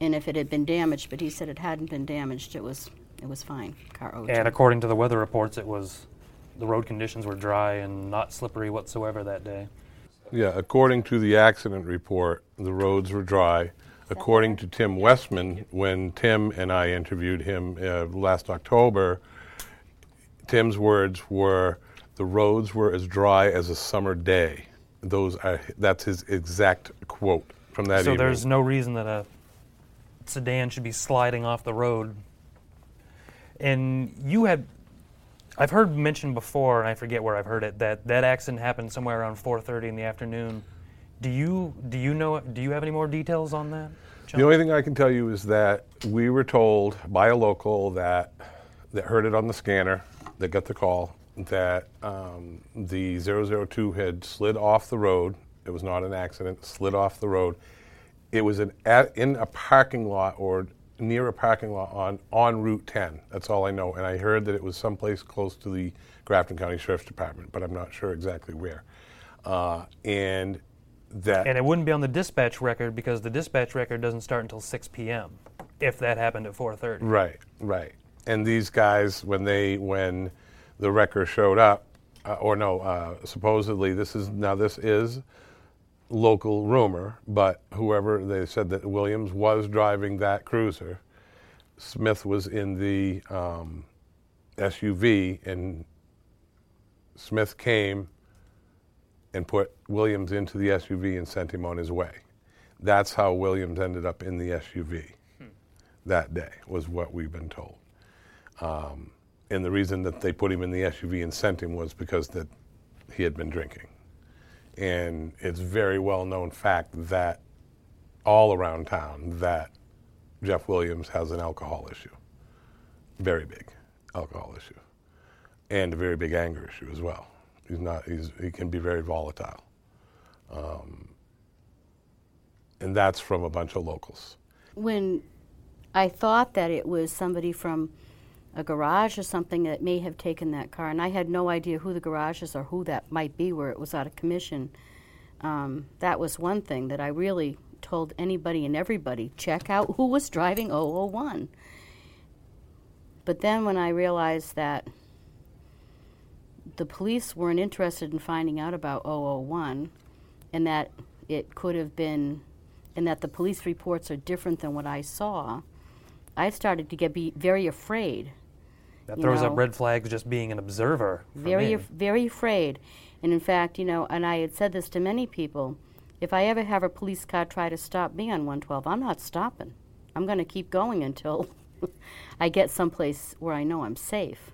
and if it had been damaged, but he said it hadn't been damaged, it was it was fine. Car oh oh two. And according to the weather reports, it was the road conditions were dry and not slippery whatsoever that day. Yeah, according to the accident report, the roads were dry. According to Tim Westman, when Tim and I interviewed him uh, last October, Tim's words were, the roads were as dry as a summer day. Those are, that's his exact quote from that evening. So there's no reason that a sedan should be sliding off the road. And you had... I've heard mentioned before, and I forget where I've heard it, that that accident happened somewhere around four thirty in the afternoon. Do you do you know? Do you have any more details on that, John? The only thing I can tell you is that we were told by a local that that heard it on the scanner, that got the call, that um, the oh oh two had slid off the road. It was not an accident. Slid off the road. It was an at, in a parking lot or. near a parking lot on, on Route ten. That's all I know. And I heard that it was someplace close to the Grafton County Sheriff's Department, but I'm not sure exactly where. Uh, and that... And it wouldn't be on the dispatch record because the dispatch record doesn't start until six p.m. if that happened at four thirty. Right, right. And these guys, when they, when the wrecker showed up, uh, or no, uh, supposedly this is, now this is... local rumor, but whoever, they said that Williams was driving that cruiser. Smith was in the um, S U V, and Smith came and put Williams into the S U V and sent him on his way. That's how Williams ended up in the S U V hmm. that day, was what we've been told. Um, and the reason that they put him in the S U V and sent him was because that he had been drinking. And it's very well-known fact that all around town that Jeff Williams has an alcohol issue, very big alcohol issue, and a very big anger issue as well. He's not, he's, he can be very volatile. Um, and that's from a bunch of locals. When I thought that it was somebody from a garage or something that may have taken that car, and I had no idea who the garage is or who that might be where it was out of commission. Um, that was one thing that I really told anybody and everybody, check out who was driving oh oh one. But then when I realized that the police weren't interested in finding out about oh oh one, and that it could have been, and that the police reports are different than what I saw, I started to get be very afraid. That throws up red flags just being an observer. Very, af- very afraid. And in fact, you know, and I had said this to many people, if I ever have a police car try to stop me on one twelve, I'm not stopping. I'm going to keep going until I get someplace where I know I'm safe.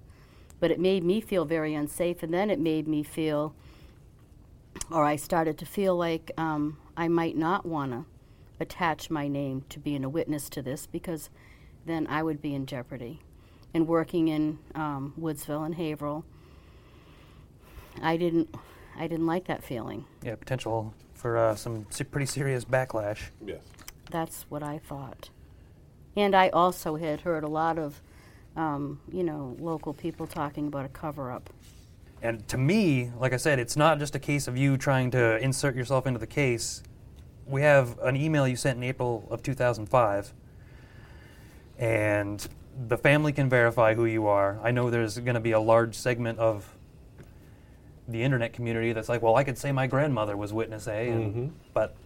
But it made me feel very unsafe, and then it made me feel, or I started to feel like um, I might not want to attach my name to being a witness to this because then I would be in jeopardy. And working in um, Woodsville and Haverhill, I didn't I didn't like that feeling. Yeah, potential for uh, some pretty serious backlash. Yes. That's what I thought. And I also had heard a lot of, um, you know, local people talking about a cover-up. And to me, like I said, it's not just a case of you trying to insert yourself into the case. We have an email you sent in April of two thousand five, and the family can verify who you are. I know there's going to be a large segment of the internet community that's like, well, I could say my grandmother was witness A, and, mm-hmm. but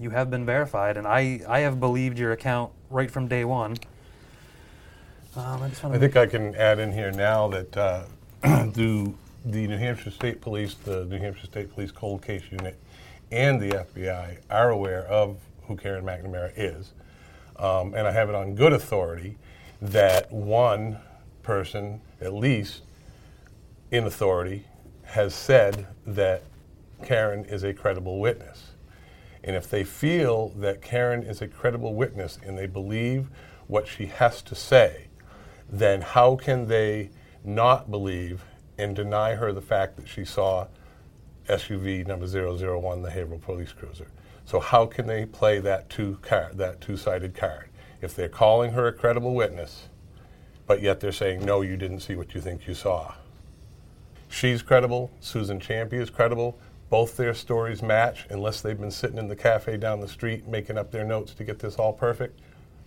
you have been verified, and I, I have believed your account right from day one. Um, I, just I think I can add in here now that uh, through the New Hampshire State Police, the New Hampshire State Police Cold Case Unit, and the F B I are aware of who Karen McNamara is. Um, and I have it on good authority that one person, at least in authority, has said that Karen is a credible witness. And if they feel that Karen is a credible witness and they believe what she has to say, then how can they not believe and deny her the fact that she saw S U V number zero zero one, the Haverhill police cruiser? So how can they play that two card, that two-sided card? If they're calling her a credible witness, but yet they're saying, no, you didn't see what you think you saw. She's credible. Susan Champy is credible. Both their stories match, unless they've been sitting in the cafe down the street making up their notes to get this all perfect.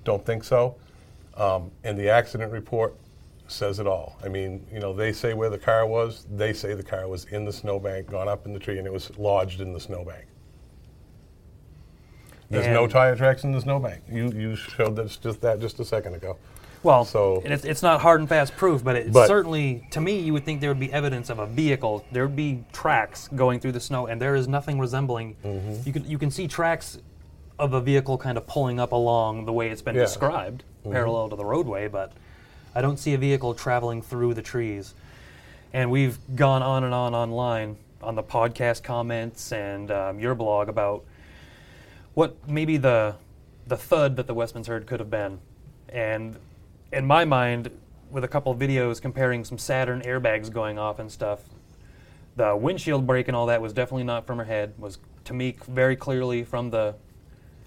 Don't think so. Um, and the accident report says it all. I mean, you know, they say where the car was. They say the car was in the snowbank, gone up in the tree, and it was lodged in the snowbank. There's and no tire tracks in the snowbank. You you showed that just that just a second ago. Well, so and it's, it's not hard and fast proof, but it but certainly, to me, you would think there would be evidence of a vehicle. There would be tracks going through the snow, and there is nothing resembling. Mm-hmm. You can you can see tracks of a vehicle kind of pulling up along the way it's been yeah. described, mm-hmm. parallel to the roadway, but I don't see a vehicle traveling through the trees. And we've gone on and on online on the podcast comments and um, your blog about what maybe the the thud that the Westmans heard could have been. And in my mind, with a couple of videos comparing some Saturn airbags going off and stuff, the windshield break and all that was definitely not from her head, was to me very clearly from the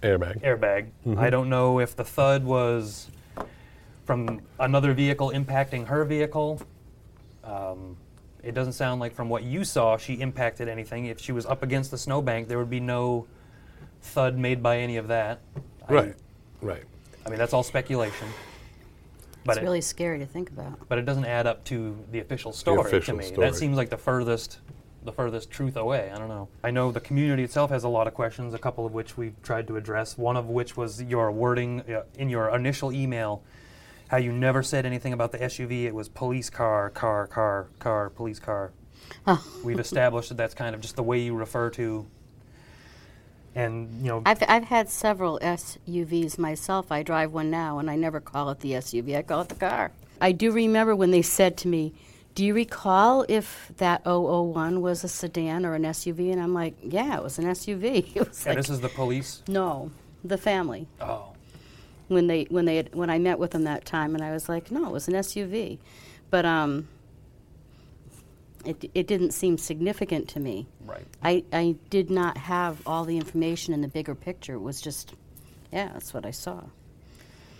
airbag. airbag. Mm-hmm. I don't know if the thud was from another vehicle impacting her vehicle. Um, it doesn't sound like from what you saw she impacted anything. If she was up against the snowbank, there would be no thud made by any of that. Right, I, right. I mean, that's all speculation. But it's it, really scary to think about. But it doesn't add up to the official story the official to me. Story. That seems like the furthest the furthest truth away. I don't know. I know the community itself has a lot of questions, a couple of which we've tried to address, one of which was your wording uh, in your initial email, how you never said anything about the S U V. It was police car, car, car, car, police car. Oh. We've established that that's kind of just the way you refer to. And you know, I've I've had several S U Vs myself. I drive one now, and I never call it the S U V. I call it the car. I do remember when they said to me, "Do you recall if that oh oh one was a sedan or an S U V?" And I'm like, "Yeah, it was an S U V." It was and like, this is the police? No, the family. Oh. When they when they had, when I met with them that time, and I was like, "No, it was an S U V," but um. It it didn't seem significant to me. Right. I, I did not have all the information in the bigger picture. It was just, yeah, that's what I saw.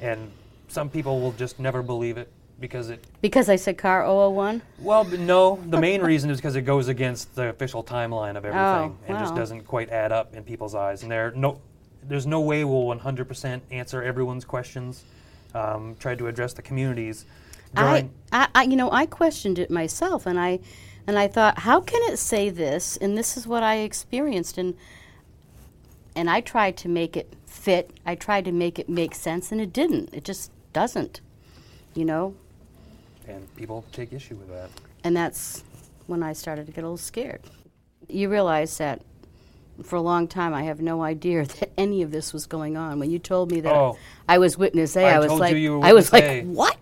And some people will just never believe it because it... Because I said car oh oh one? Well, no. The main reason is because it goes against the official timeline of everything oh, and wow. just doesn't quite add up in people's eyes. And there no, there's no way we'll one hundred percent answer everyone's questions, um, try to address the communities. I, I, I, you know, I questioned it myself, and I... And I thought, how can it say this? And this is what I experienced. And and I tried to make it fit. I tried to make it make sense, and it didn't. It just doesn't, you know. And people take issue with that. And that's when I started to get a little scared. You realize that for a long time I have no idea that any of this was going on. When you told me that oh, I, I was witness A, I, I was like, you you were I was like, A. What?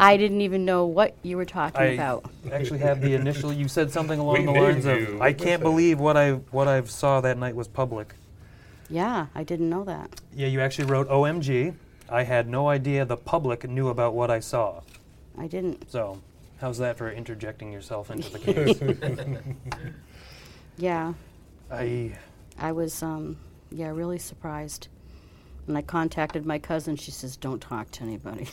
I didn't even know what you were talking I about. I actually have the initial, you said something along we the lines you. of, I can't believe what I what I saw that night was public. Yeah, I didn't know that. Yeah, you actually wrote O M G, I had no idea the public knew about what I saw. I didn't. So, how's that for interjecting yourself into the case? Yeah. I I was, um, yeah, really surprised. When I contacted my cousin, she says, don't talk to anybody.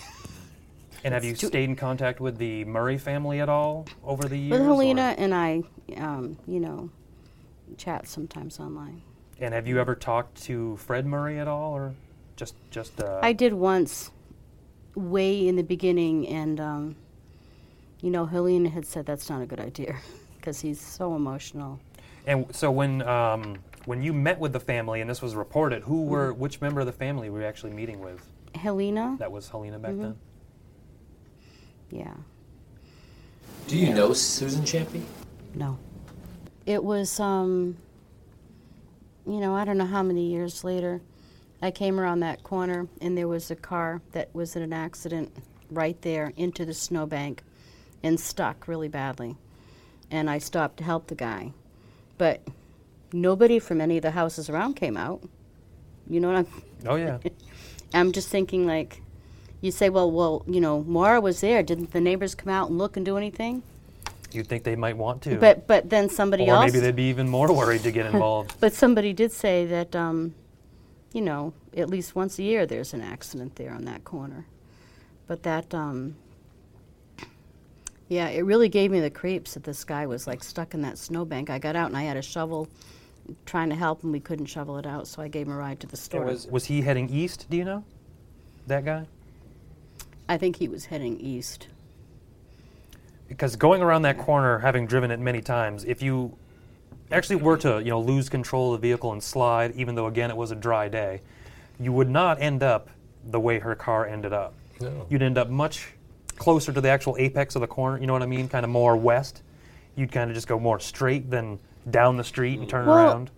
And have you stayed in contact with the Murray family at all over the years? With Helena or? and I, um, you know, chat sometimes online. And have you ever talked to Fred Murray at all, or just... just? Uh, I did once, way in the beginning, and, um, you know, Helena had said that's not a good idea, because he's so emotional. And so when um, when you met with the family and this was reported, who were mm-hmm. which member of the family were you actually meeting with? Helena. That was Helena back mm-hmm. then? Yeah. Do you yeah. know Susan Champy? No. It was, um, you know, I don't know how many years later, I came around that corner and there was a car that was in an accident right there into the snowbank and stuck really badly. And I stopped to help the guy. But nobody from any of the houses around came out. You know what I'm... Oh, yeah. I'm just thinking, like, you say, well, well, you know, Maura was there. Didn't the neighbors come out and look and do anything? You'd think they might want to. But but then somebody or else... Or maybe they'd be even more worried to get involved. But somebody did say that, um, you know, at least once a year there's an accident there on that corner. But that, um, yeah, it really gave me the creeps that this guy was, like, stuck in that snowbank. I got out and I had a shovel trying to help, and we couldn't shovel it out, so I gave him a ride to the store. Was, was he heading east, do you know, that guy? I think he was heading east. Because going around that corner, having driven it many times, if you actually were to, you know, lose control of the vehicle and slide, even though, again, it was a dry day, you would not end up the way her car ended up. No. You'd end up much closer to the actual apex of the corner, you know what I mean, kind of more west. You'd kind of just go more straight than down the street and turn well, around.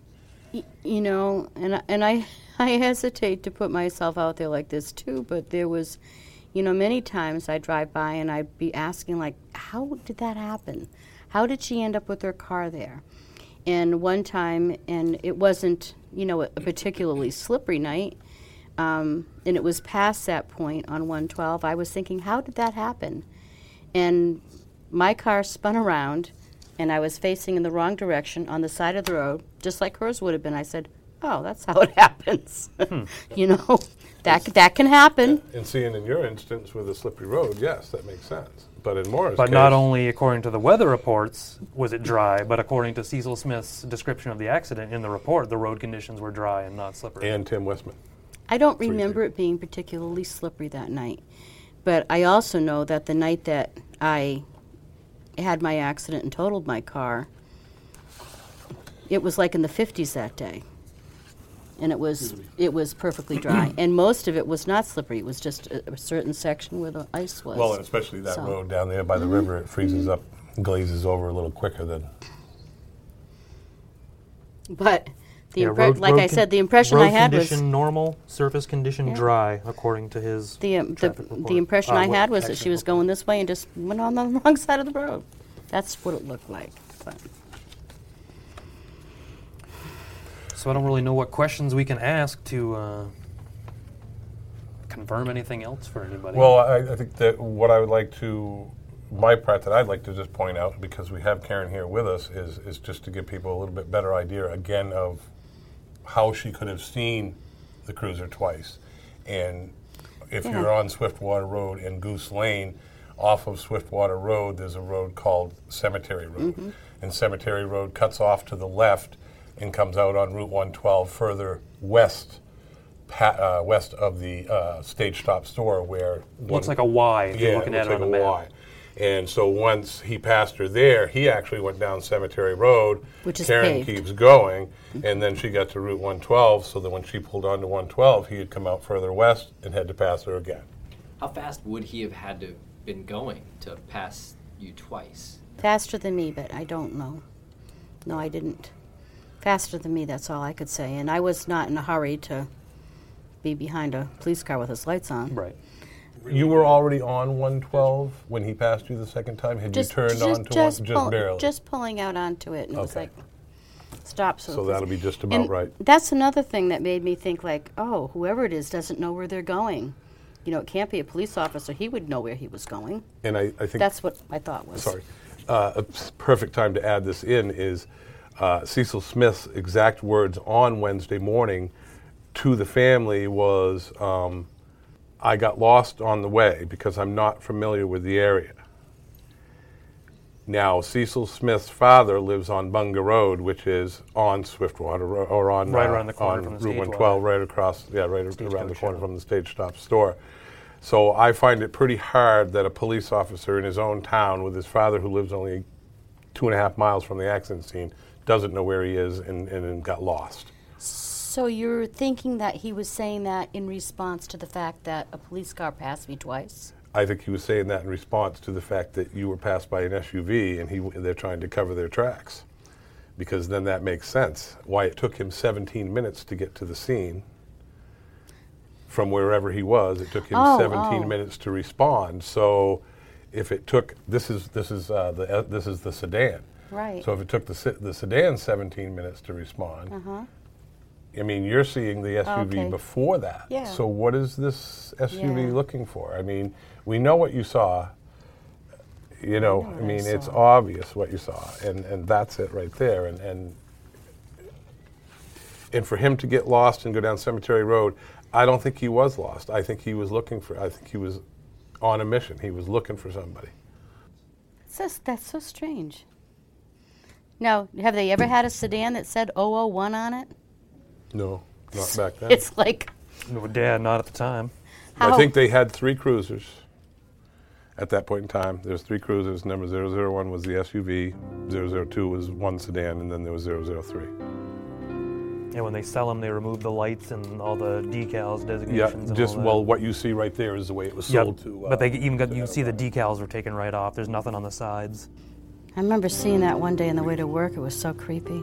Y- you know, and, and I, I hesitate to put myself out there like this, too, but there was... You know, many times I drive by and I'd be asking, like, how did that happen? How did she end up with her car there? And one time, and it wasn't, you know, a particularly slippery night, um, and it was past that point on one twelve, I was thinking, how did that happen? And my car spun around, and I was facing in the wrong direction on the side of the road, just like hers would have been. I said, oh, that's how it happens. Hmm. You know, that c- that can happen. Yeah. And seeing in your instance with a slippery road, yes, that makes sense. But in Maura's But case, not only according to the weather reports was it dry, but according to Cecil Smith's description of the accident in the report, the road conditions were dry and not slippery. And Tim Westman. I don't Three remember people. it being particularly slippery that night. But I also know that the night that I had my accident and totaled my car, it was like in the fifties that day. And it was it was perfectly dry, and most of it was not slippery. It was just a, a certain section where the ice was. Well, and especially that so. road down there by the mm-hmm. river, it freezes up, glazes over a little quicker than. But the yeah, impre- road, like road I said, the impression I had was normal surface condition, yeah. dry, according to his. The um, the, the impression uh, I had was that she was going this way and just went on the wrong side of the road. That's what it looked like. But. So I don't really know what questions we can ask to uh, confirm anything else for anybody. Well, I, I think that what I would like to, my part that I'd like to just point out, because we have Karen here with us, is, is just to give people a little bit better idea, again, of how she could have seen the cruiser twice. And if yeah. you're on Swiftwater Road and Goose Lane, off of Swiftwater Road, there's a road called Cemetery Road. Mm-hmm. And Cemetery Road cuts off to the left and comes out on Route one twelve further west pa- uh, west of the uh, Stage Stop store where... Looks like a Y if yeah, you're looking it at it on like the a map. Y. And so once he passed her there, he actually went down Cemetery Road. Which is Karen paved. Keeps going, and then she got to Route one twelve, so that when she pulled onto one twelve, he had come out further west and had to pass her again. How fast would he have had to have been going to pass you twice? Faster than me, but I don't know. No, I didn't. Faster than me, that's all I could say. And I was not in a hurry to be behind a police car with his lights on. Right. You were already on one twelve when he passed you the second time? Had just, you turned just, on to just one? Pull, just barely? Just pulling out onto it. And okay. It was like, stop. So, so that'll be just about and right. That's another thing that made me think, like, oh, whoever it is doesn't know where they're going. you know, it can't be a police officer. He would know where he was going. And I, I think... That's what my thought was. Sorry. Uh, a perfect time to add this in is uh, Cecil Smith's exact words on Wednesday morning to the family was, um, I got lost on the way because I'm not familiar with the area. Now, Cecil Smith's father lives on Bunga Road, which is on Swiftwater Road, or on, right around the corner on from the Route one twelve, right across, yeah, right stage around the corner from the Stage Stop store. So I find it pretty hard that a police officer in his own town with his father, who lives only two and a half miles from the accident scene, doesn't know where he is and, and, and got lost. So you're thinking that he was saying that in response to the fact that a police car passed me twice? I think he was saying that in response to the fact that you were passed by an S U V and he they're trying to cover their tracks, because then that makes sense. Why it took him seventeen minutes to get to the scene from wherever he was. It took him oh, seventeen oh. minutes to respond. So if it took this is this is uh, the uh, this is the sedan. Right. So if it took the the sedan seventeen minutes to respond. Uh-huh. I mean, you're seeing the S U V okay. before that. Yeah. So what is this S U V yeah. looking for? I mean, we know what you saw. You know, I, know I mean, I it's obvious what you saw, and, and that's it right there. And, and and for him to get lost and go down Cemetery Road, I don't think he was lost. I think he was looking for. I think he was on a mission. He was looking for somebody. That's that's so strange. Now, have they ever had a sedan that said oh oh one on it? No, not back then. It's like... No, Dad, not at the time. How? I think they had three cruisers at that point in time. There was three cruisers. Number zero zero one was the S U V, zero zero two was one sedan, and then there was zero zero three. And when they sell them, they remove the lights and all the decals, designations. Yeah, just, well, what you see right there is the way it was sold yep. to... Uh, but they even got, you see the decals were taken right off. There's nothing on the sides. I remember seeing that one day on the way to work. It was so creepy.